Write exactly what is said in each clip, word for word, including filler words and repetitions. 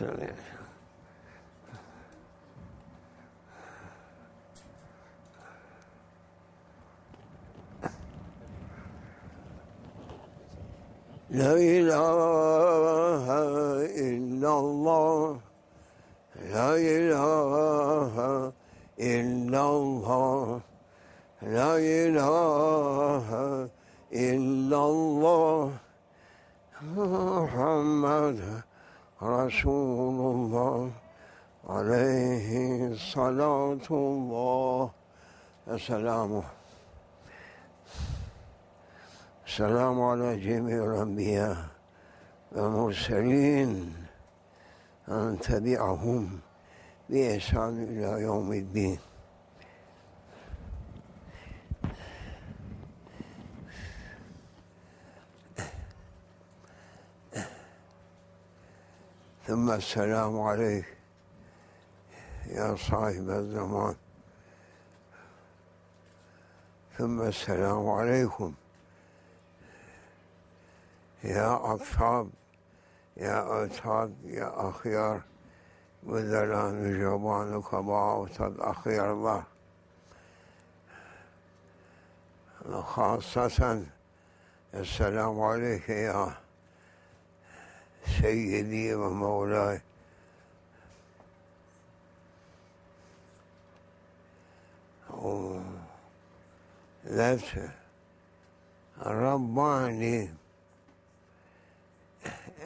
لا إله إلا الله لا إله إلا الله لا إله إلا الله محمد رسول الله عليه الصلاة والله السلام السلام على جميع الأنبياء والمرسلين أن تبعهم بإحسان إلى يوم الدين. ثم السلام عليك يا صاحب الزمان ثم السلام عليكم يا أصحاب يا أصحاب يا أخيار وذلان جبان كباء وصد أخيار الله خاصة السلام عليك يا سيدي و مولاي that Rabbani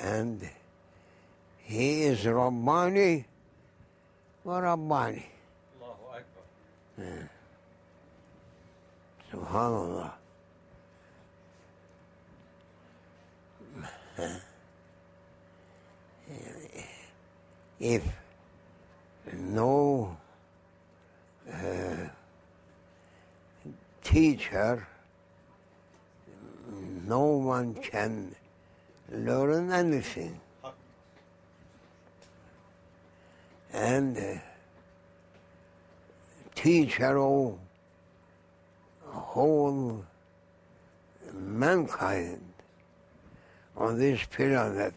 and he is Rabbani wa Rabbani. Allahu Akbar. Yeah. Subhanallah. If no uh, teacher, no one can learn anything. And uh, teacher of whole mankind on this planet,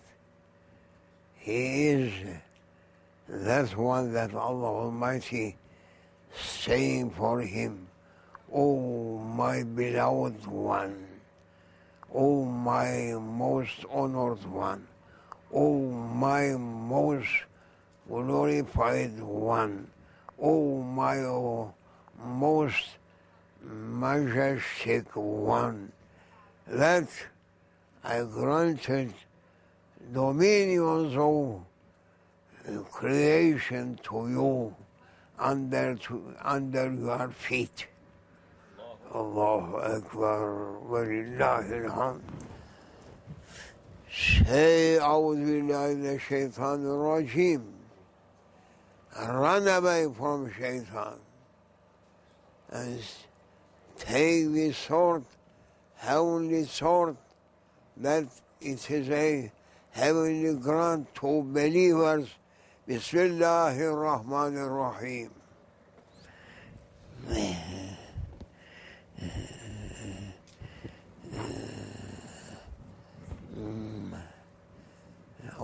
he is that one that Allah Almighty saying for him, "O my beloved one, O my most honored one, O my most glorified one, O my most majestic one, that I granted dominions of creation to you under to, under your feet." Allahu Akbar wa lillahi alhamd. Say, Audhu billahi minash shaytanir rajim. Run away from Shaitan and take the sword, heavenly sword, that it is a heavenly grant to believers. Bismillahir Rahmanir Rahim.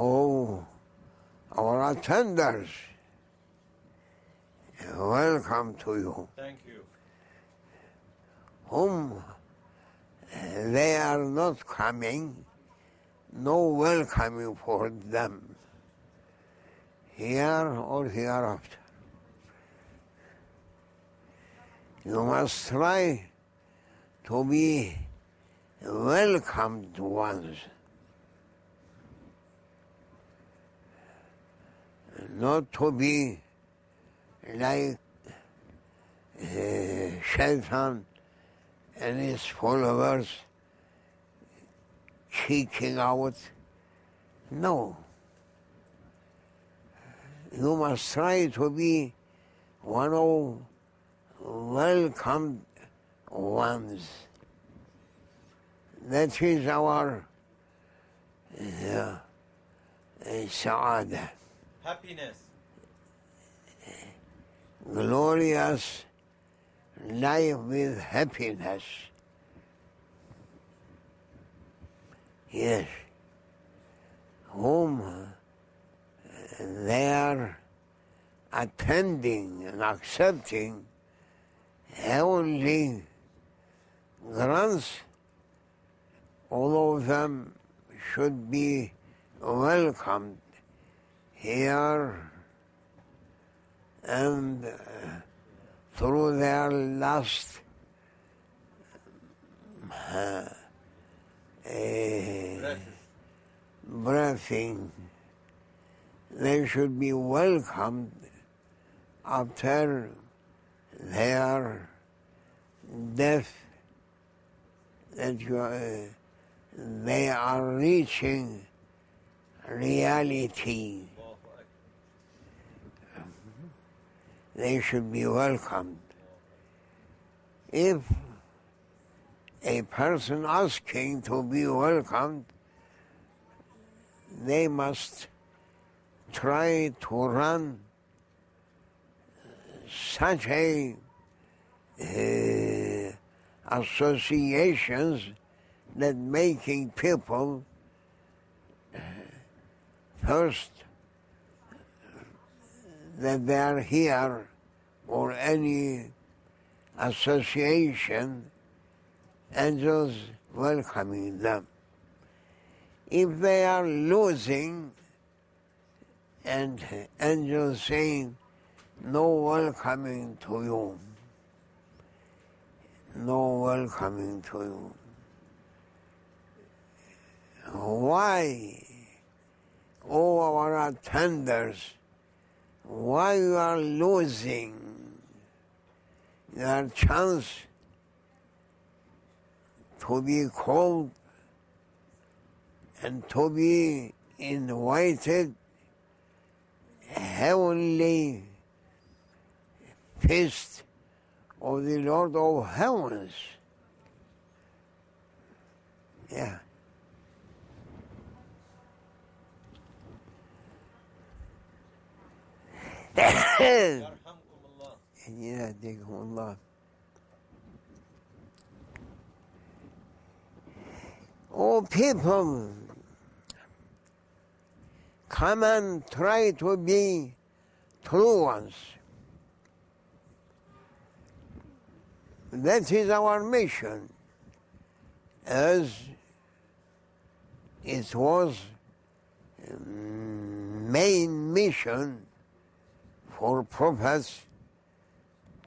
Oh, our attenders, welcome to you. Thank you. Whom they are not coming, no welcoming for them, here or hereafter. You must try to be welcomed ones, not to be like uh, Shaitan and his followers kicking out. No. You must try to be one of welcomed ones. That is our uh, sa'ada. Happiness. Glorious life with happiness. Yes. Whom attending and accepting heavenly grants, all of them should be welcomed here and through their last uh, uh, breathing, they should be welcomed after their death, that you, uh, they are reaching reality. They should be welcomed. If a person asking to be welcomed, they must try to run such a uh, associations that making people first that they are here, or any association, angels welcoming them. If they are losing, and angels saying, no welcoming to you, no welcoming to you. Why, all our attenders, why you are losing your chance to be called and to be invited heavenly feast of the Lord of Heavens? Yeah. Yeah, thank Allah. Oh, people, come and try to be true ones. That is our mission, as it was main mission for prophets,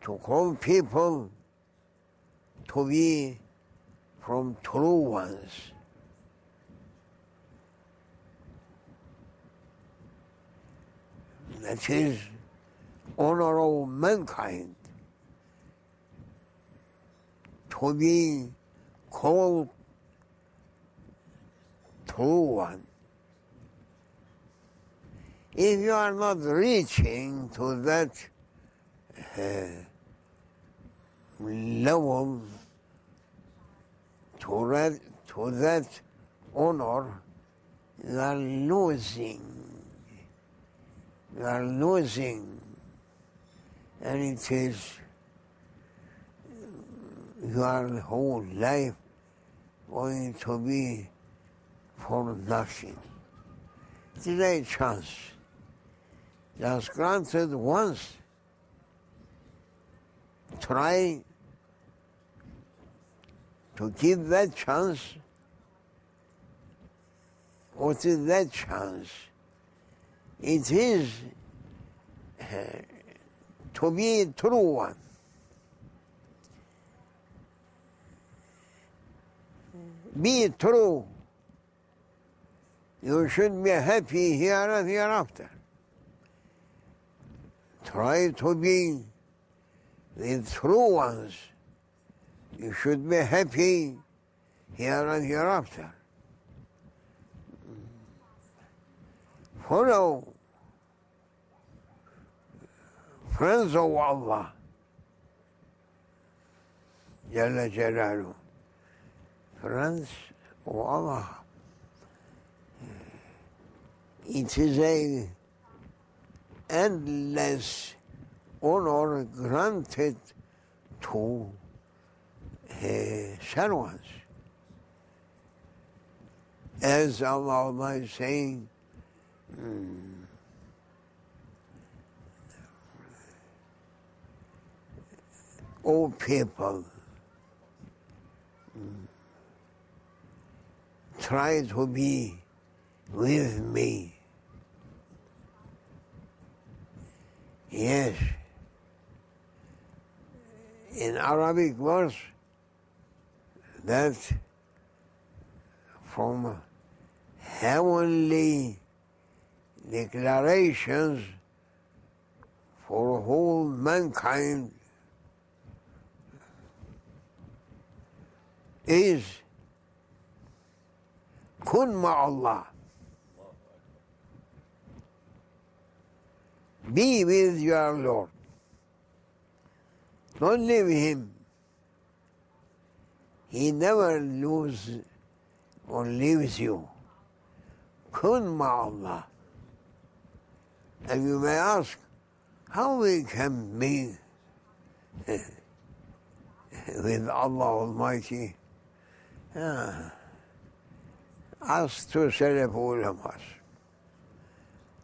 to call people to be from true ones. That is honor of mankind, to be called true one. If you are not reaching to that uh, level, to, read, to that honor, you are losing, you are losing, and it is your whole life going to be for nothing. It is a chance, just granted once. Try to give that chance. What is that chance? It is uh, to be a true one. Be true. You should be happy here and hereafter. Try to be the true ones. You should be happy here and hereafter. Follow friends of Allah, Jalla Jalaluhu, friends of Allah. It is a endless honor granted to uh, servants. As Allah was saying, O people, try to be with me. Yes, in Arabic verse, that from heavenly declarations for whole mankind is Kun ma' Allah. Be with your Lord. Don't leave Him. He never loses or leaves you. Kun ma' Allah. And you may ask, how we can be with Allah Almighty? Ah. Us to Salaf ulemas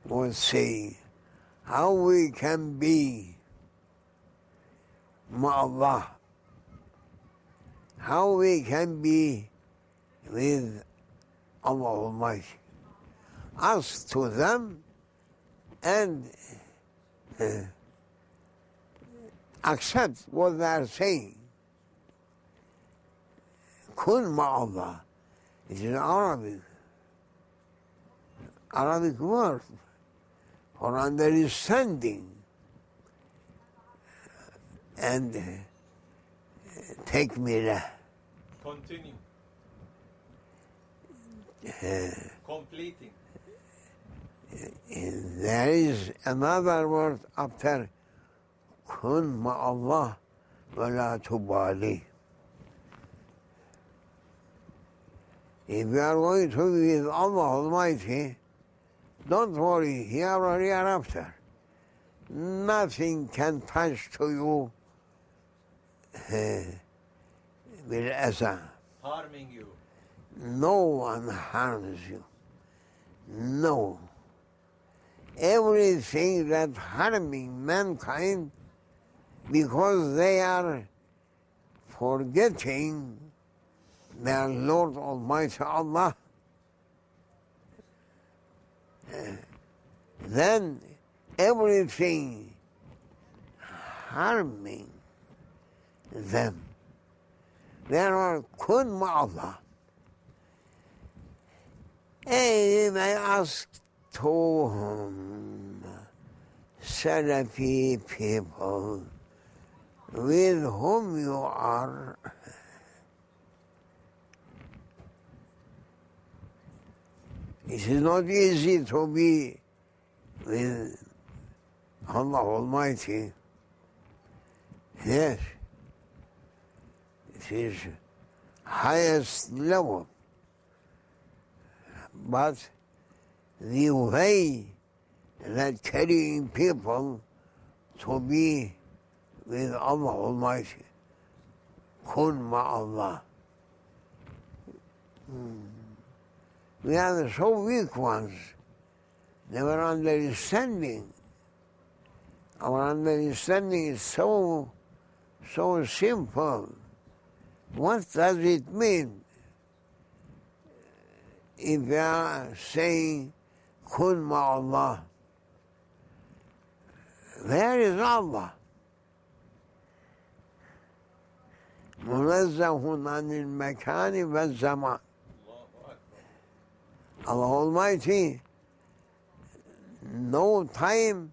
would say, how we can be ma'Allah, how we can be with Allah Almighty, us to them, and uh, accept what they are saying. Kun ma'Allah, it's an Arabic, Arabic word. For understanding and uh, take me there. Continue. Uh, Completing. There is another word after Kun ma' Allah, wa la tubali. If you are going to be with Allah Almighty, don't worry, here or hereafter, nothing can touch to you with uh, asa. Harming you. No one harms you. No. Everything that harming mankind, because they are forgetting their Lord Almighty Allah, then everything harming them. There are Kun ma' Allah. And I asked to whom Salafi people with whom you are, it is not easy to be with Allah Almighty. Yes, it is highest level. But the way that carrying people to be with Allah Almighty, Kun ma' Allah. Hmm. We are the so weak ones, never understanding. Our understanding is so, so simple. What does it mean? If you are saying, Kun ma' Allah, there is Allah. Munazzahun anil makani ba. Allah Almighty, no time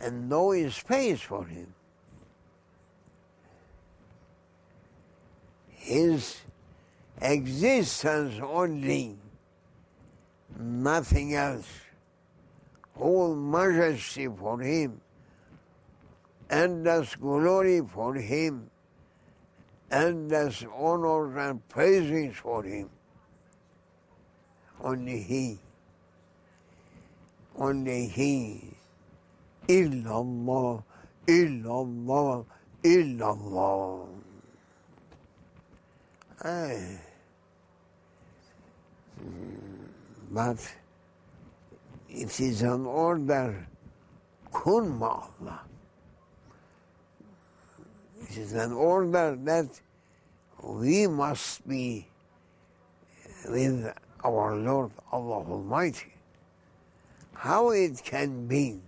and no space for Him. His existence only, nothing else. All majesty for Him, endless glory for Him, endless honors and praises for Him. Only He, only He, Illallah, Illallah, Illallah. Aye. But it is an order, Kun ma' Allah. It is an order that we must be with our Lord Allah Almighty. How it can be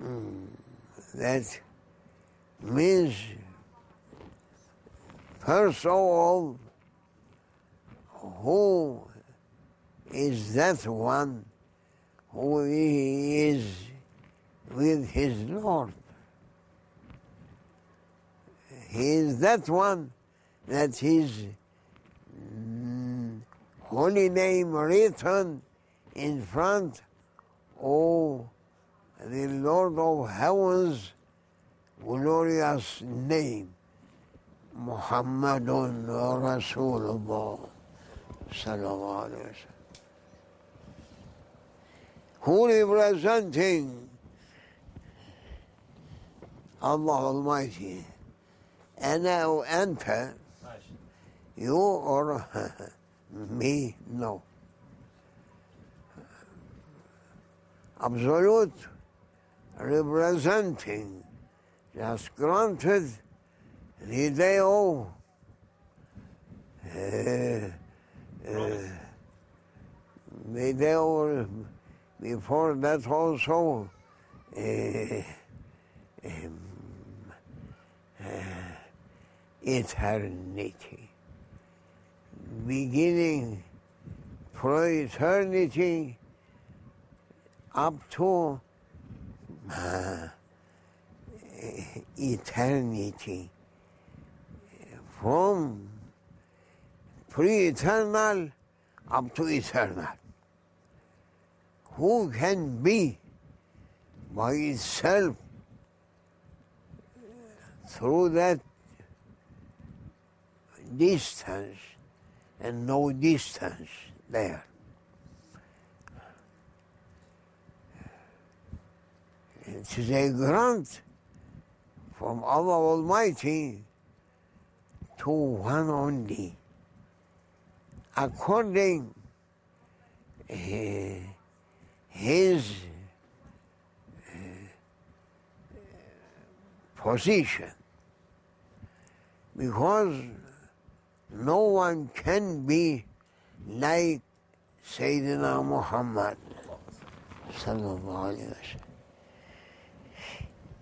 mm, that means, first of all, who is that one who is with his Lord? He is that one that his mm, holy name written in front of the Lord of Heaven's glorious name, Muhammadun Rasulullah, sallallahu alayhi wasallam, who representing Allah Almighty, ana or anta, you or me, no. Absolute representing, just granted the day of uh, uh, the day of, before that also uh, um, uh, eternity, beginning for eternity up to uh, eternity, from pre-eternal up to eternal. Who can be by itself through that distance and no distance there? It is a grant from Allah Almighty to one only, according uh, his uh, position, because no one can be like Sayyidina Muhammad, sallallahu alayhi wasallam.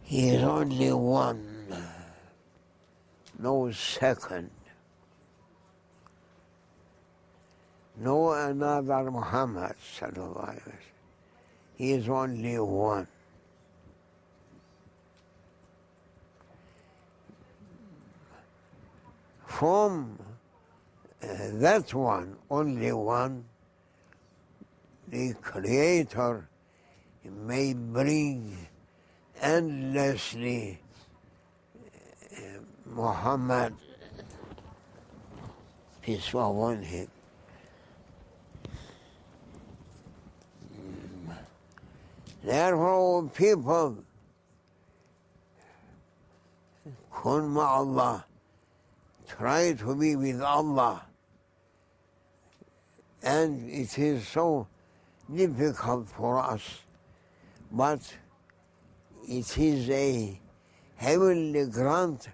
He is only one, no second, no another Muhammad, sallallahu alayhi wa sallam. He is only one. From uh, that one, only one, the Creator may bring endlessly uh, Muhammad, peace be upon him, mm. Therefore, people, Kun ma' Allah, try to be with Allah, and it is so difficult for us, but it is a heavenly grant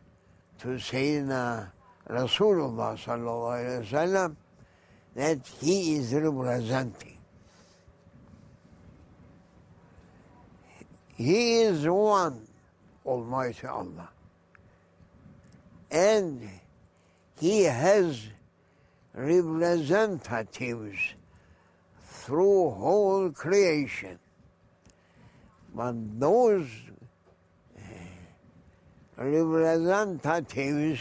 to Sayyidina Rasulullah sallallahu alayhi wasallam that he is representing. He is one, Almighty Allah, and he has representatives through whole creation. But those representatives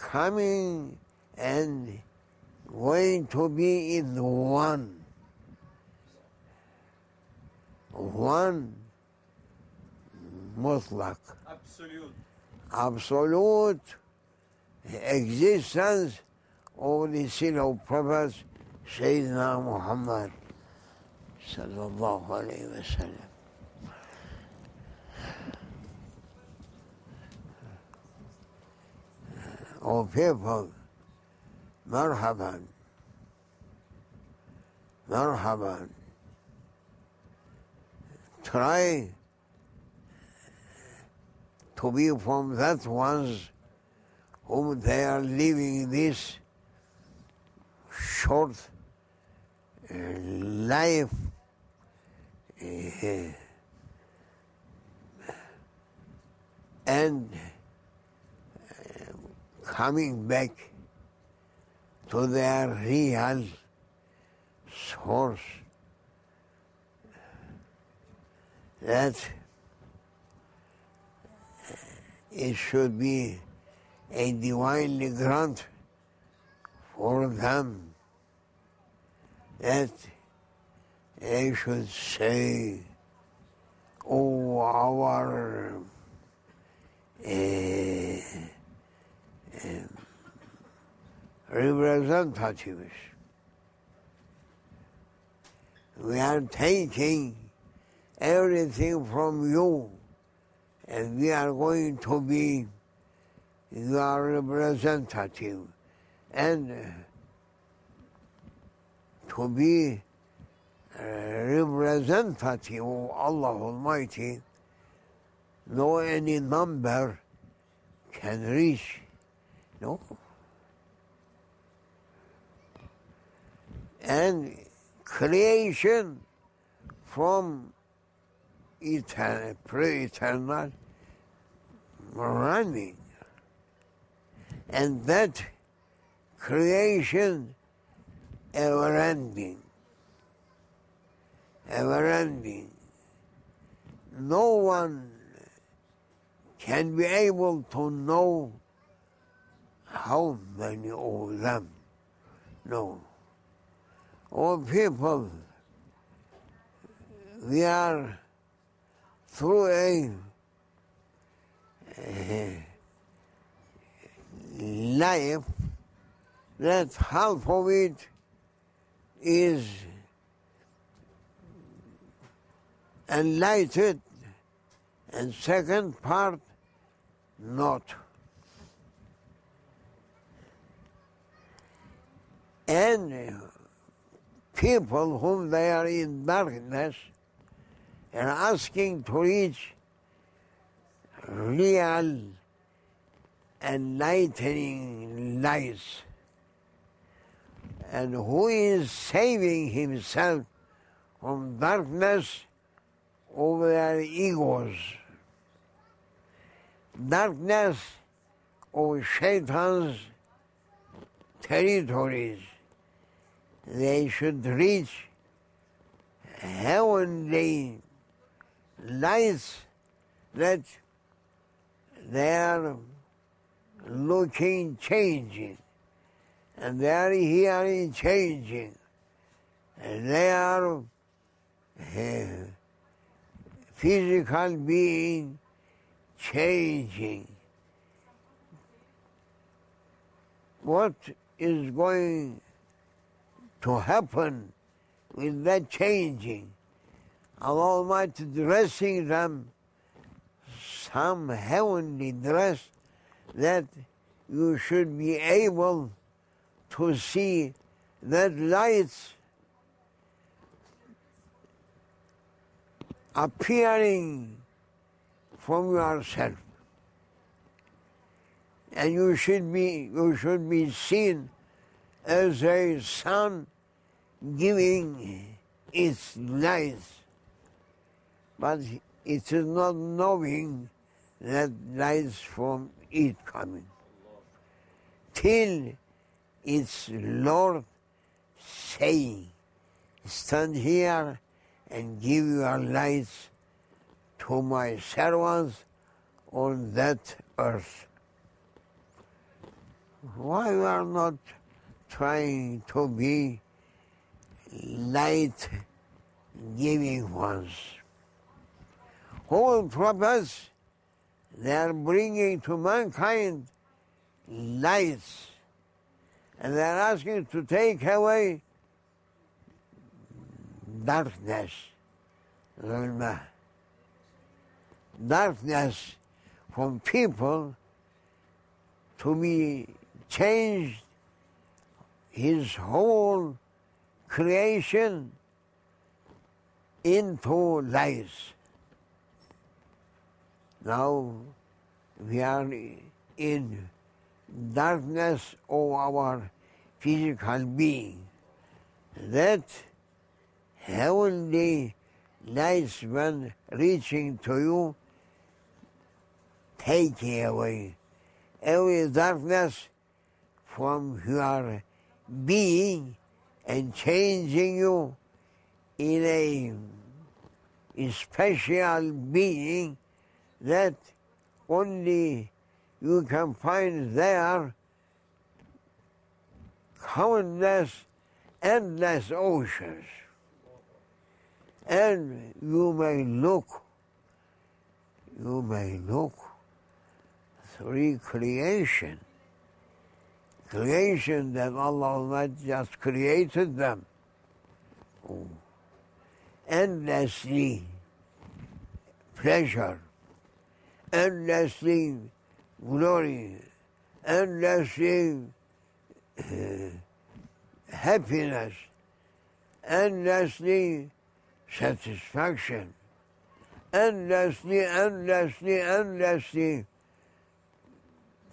coming and going to be in one, one mutlak, absolute, absolute existence of the seal of Prophet Sayyidina Muhammad, sallallahu alayhi wa sallam. O people, marhaban, marhaban. Try to be from that ones whom they are living this short uh, life uh, and uh, coming back to their real source, that it should be a divine grant for them that they should say, "Oh, our uh, uh, representatives, we are taking everything from you, and we are going to be your representative, and to be representative of Allah Almighty, no any number can reach." No? And creation from eternal, pre-eternal running. And that creation ever-ending, ever-ending. No one can be able to know how many of them. No. All people, we are through a, a life that half of it is enlightened and second part not. And people whom they are in darkness and asking to reach real enlightening lights, and who is saving himself from darkness over their egos, darkness of Shaitan's territories. They should reach heavenly lights that they are looking changing, and they are hearing changing, and they are uh, physical being changing. What is going to happen with that changing? Allah Almighty dressing them some heavenly dress that you should be able to see that lights appearing from yourself, and you should be you should be seen as a sun giving its light, but it is not knowing that light from it coming, till its Lord saying, "Stand here and give your lights to my servants on that earth." Why we are not trying to be light-giving ones? Whole prophets, they are bringing to mankind lights, and they are asking to take away darkness, Zulma. Darkness from people to be changed, his whole creation into lies. Now we are in darkness of our physical being. That heavenly lights, when reaching to you, take away every darkness from your being and changing you in a, a special being that only you can find there. Countless, endless oceans, and you may look, you may look through creation, creation that Allah Almighty just created them oh. endlessly, pleasure, endlessly glory, endlessly happiness, endlessly satisfaction, endlessly, endlessly, endlessly,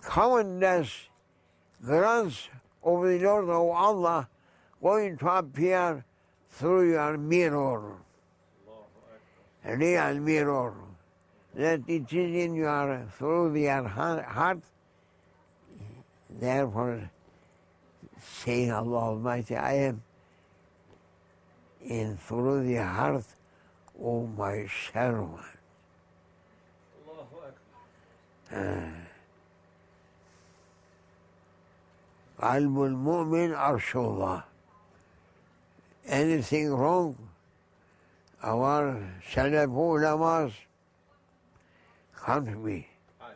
countless grants of the Lord of Allah going to appear through your mirror, a real mirror, that it is in your, through your heart, therefore, saying Allah Almighty, I am in through the heart of my servant. Allahu Akbar. Al Mumin Arshullah. Anything wrong, our Salaf ulemas can't be,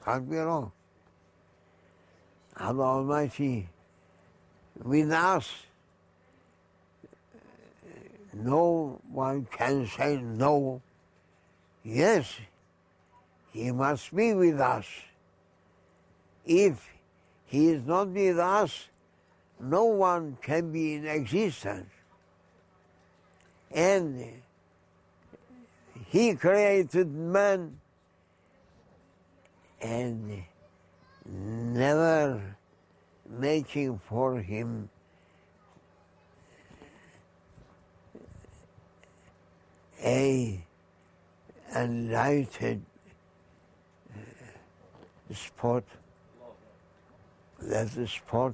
can't be wrong. Allah Almighty with us, no one can say no. Yes, he must be with us. If he is not with us, no one can be in existence. And he created man and never making for him a enlightened spot, that the spot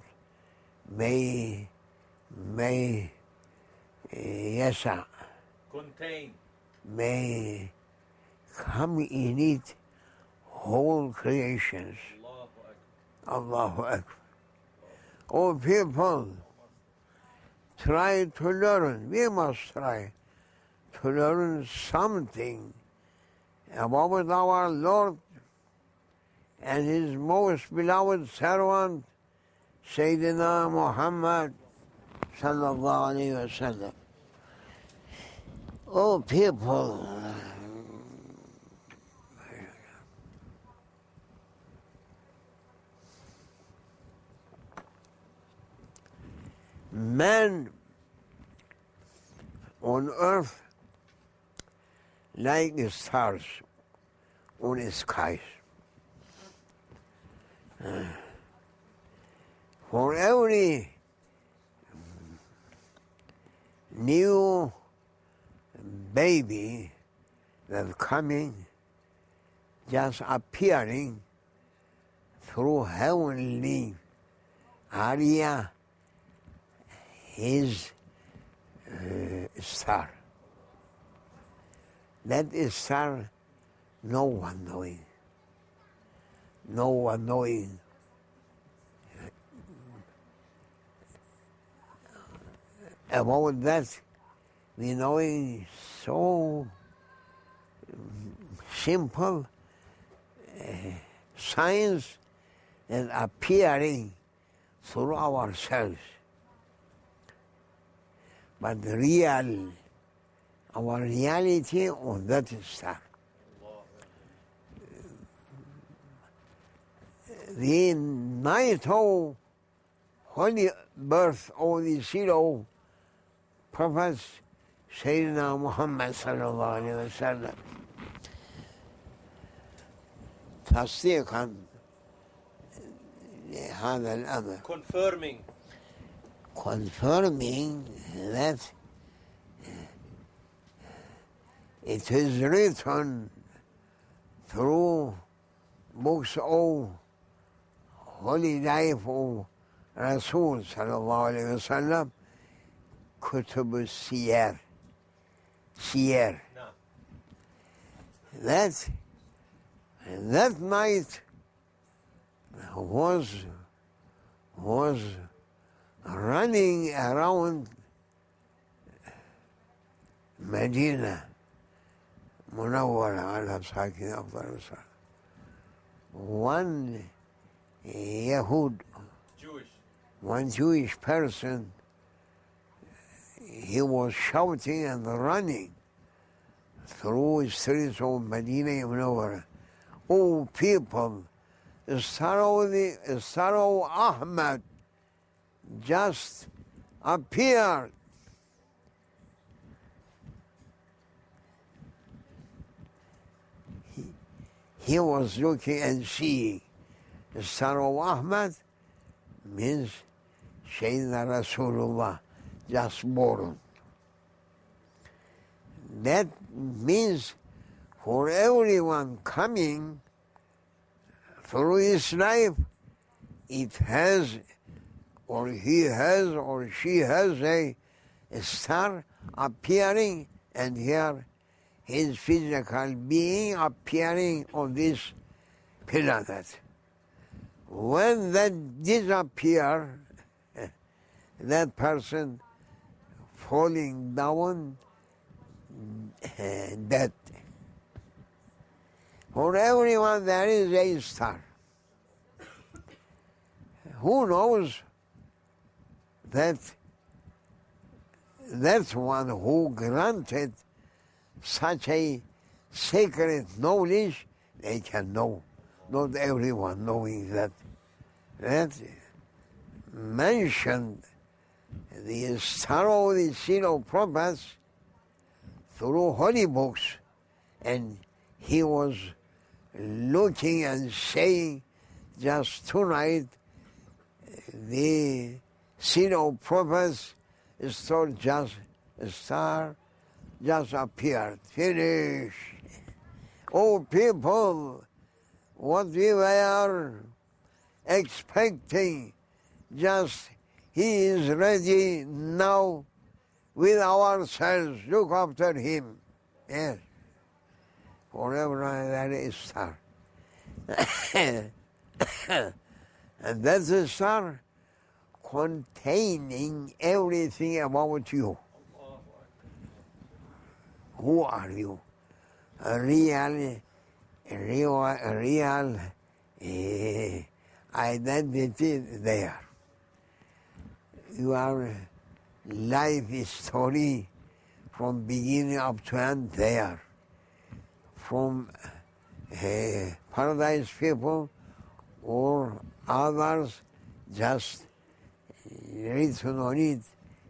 may, may, yes, sir, contain, may come in it whole creations. Allahu Akbar. Oh, people, try to learn. We must try to learn something about our Lord and His most beloved servant, Sayyidina Muhammad, sallallahu alayhi wasallam. Oh, people, man on earth like stars on the skies. For every new baby that's coming, just appearing through heavenly area, his uh, star. That is star, no one knowing. No one knowing. About that, we knowing so simple uh, signs that appearing through ourselves. But the real, our reality on that star. The night of holy birth of the zero prophets, Sayyidina Muhammad sallallahu alayhi wa sallam. تصديقا لهذا الأمر. Confirming. Confirming that it is written through books of holy life of Rasul sallallahu alayhi wasallam, kutubu siyar, siyar. That that night was was running around Medina munawara ala sakin afdal salam. One yahood, Jewish, one Jewish person, he was shouting and running through the streets of Medina munawara. Oh people, Salaf Ahmed just appeared. He, he was looking and seeing. Salaf Ahmed means Sayyidina Rasulullah, just born. That means for everyone coming through his life, it has, or he has, or she has a, a star appearing, and here his physical being appearing on this planet. When that disappears, that person falling down dead. For everyone there is a star. Who knows that that one who granted such a sacred knowledge, they can know. Not everyone knowing that. That mentioned the star of the seal of prophets through holy books, and he was looking and saying, just tonight, the seal of prophets star just star just appeared. Finish. Oh people, what we were expecting, just he is ready now with ourselves. Look after him. Yes. Forever there is a star. And that's a star containing everything about you. Who are you? A real, a real, a real uh, identity there. Your life story from beginning up to end there. From uh, paradise people or others, just written on it,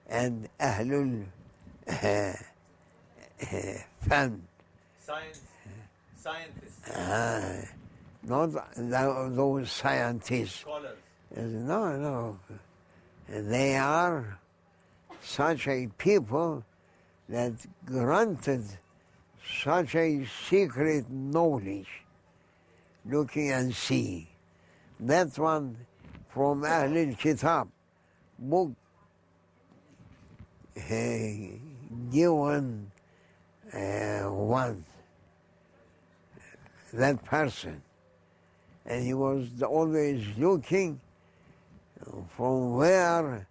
and Ahlul uh, uh, fan. Science, scientists. Uh, not those scientists. Scholars. No, no. They are such a people that granted such a secret knowledge, looking and seeing. That one from Ahlul Kitab, book uh, given uh, one, that person. And he was always looking from where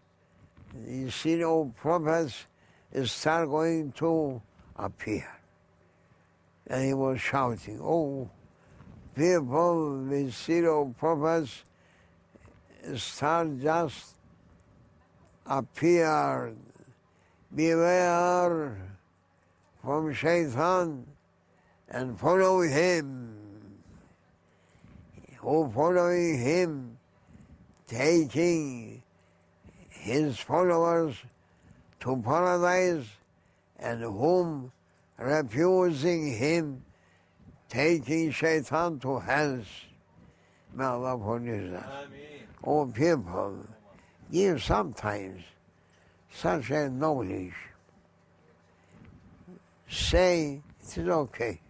the seal of prophets start going to appear. And he was shouting, oh, people, the seal of prophets start just appeared. Beware from Shaitan and follow him. Who following him, taking his followers to paradise, and whom refusing him, taking Shaitan to hell. May Allah forgive us. O people, give sometimes such a knowledge. Say it is okay.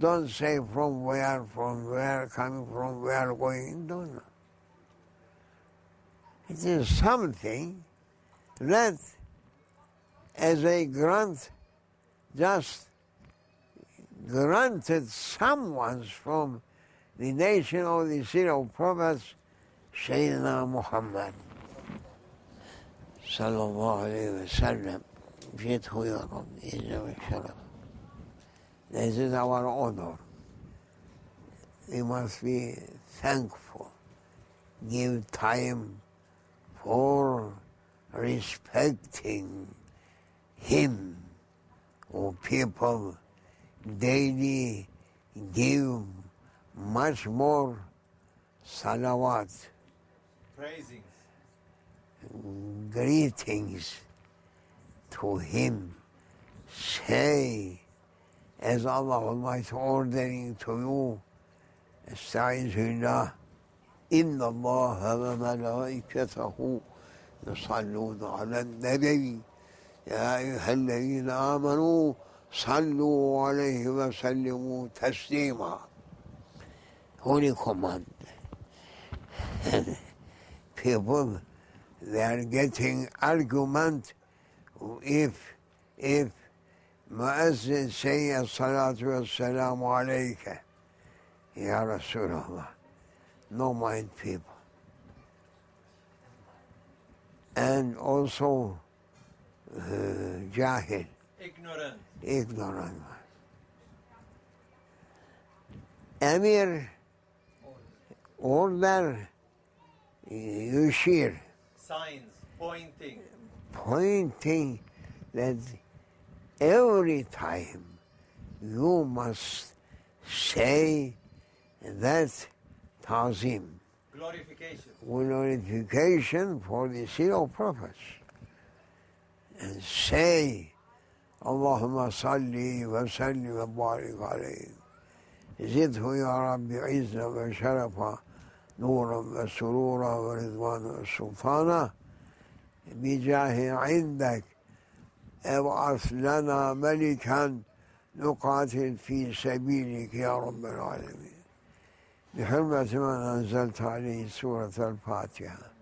Don't say from where, from where, coming from, where, going, don't know. It is something that as a grant, just granted someone from the nation of the zero prophets, Sayyidina Muhammad, sallallahu alayhi wasallam, jithuyakum, izzam al-sharaf. This is our honor. We must be thankful. Give time for respecting him, O people, daily give much more salawat, praisings, greetings to him. Say, as Allah Almighty ordering to you, Astaghfirullah, Illallah wa malaikatahu yusalluna ala nabi. يا أيها الذين آمنوا صلوا عليه وسلموا تسليما. Holy command. And people, they are getting argument if if Muazzin say Salatu wa Salamu alayka ya Rasulallah. No mind people. And also Uh, jahil. Ignorant. Ignorant. Emir order yushir. Signs, pointing. Pointing that every time you must say that ta'zim. Glorification. Glorification for the zero prophets. And say, Allahumma salli wa salli wa barik alayhi. Zidhu ya Rabbi izza wa sharafa, nuran wa surura wa ridwana wa sultana, bijahi indak, ab'ath lana malikan, nuqatil fi sabilik ya Rabbil alameen. Bi hurmati man anzalta alayhi surat al-Fatiha.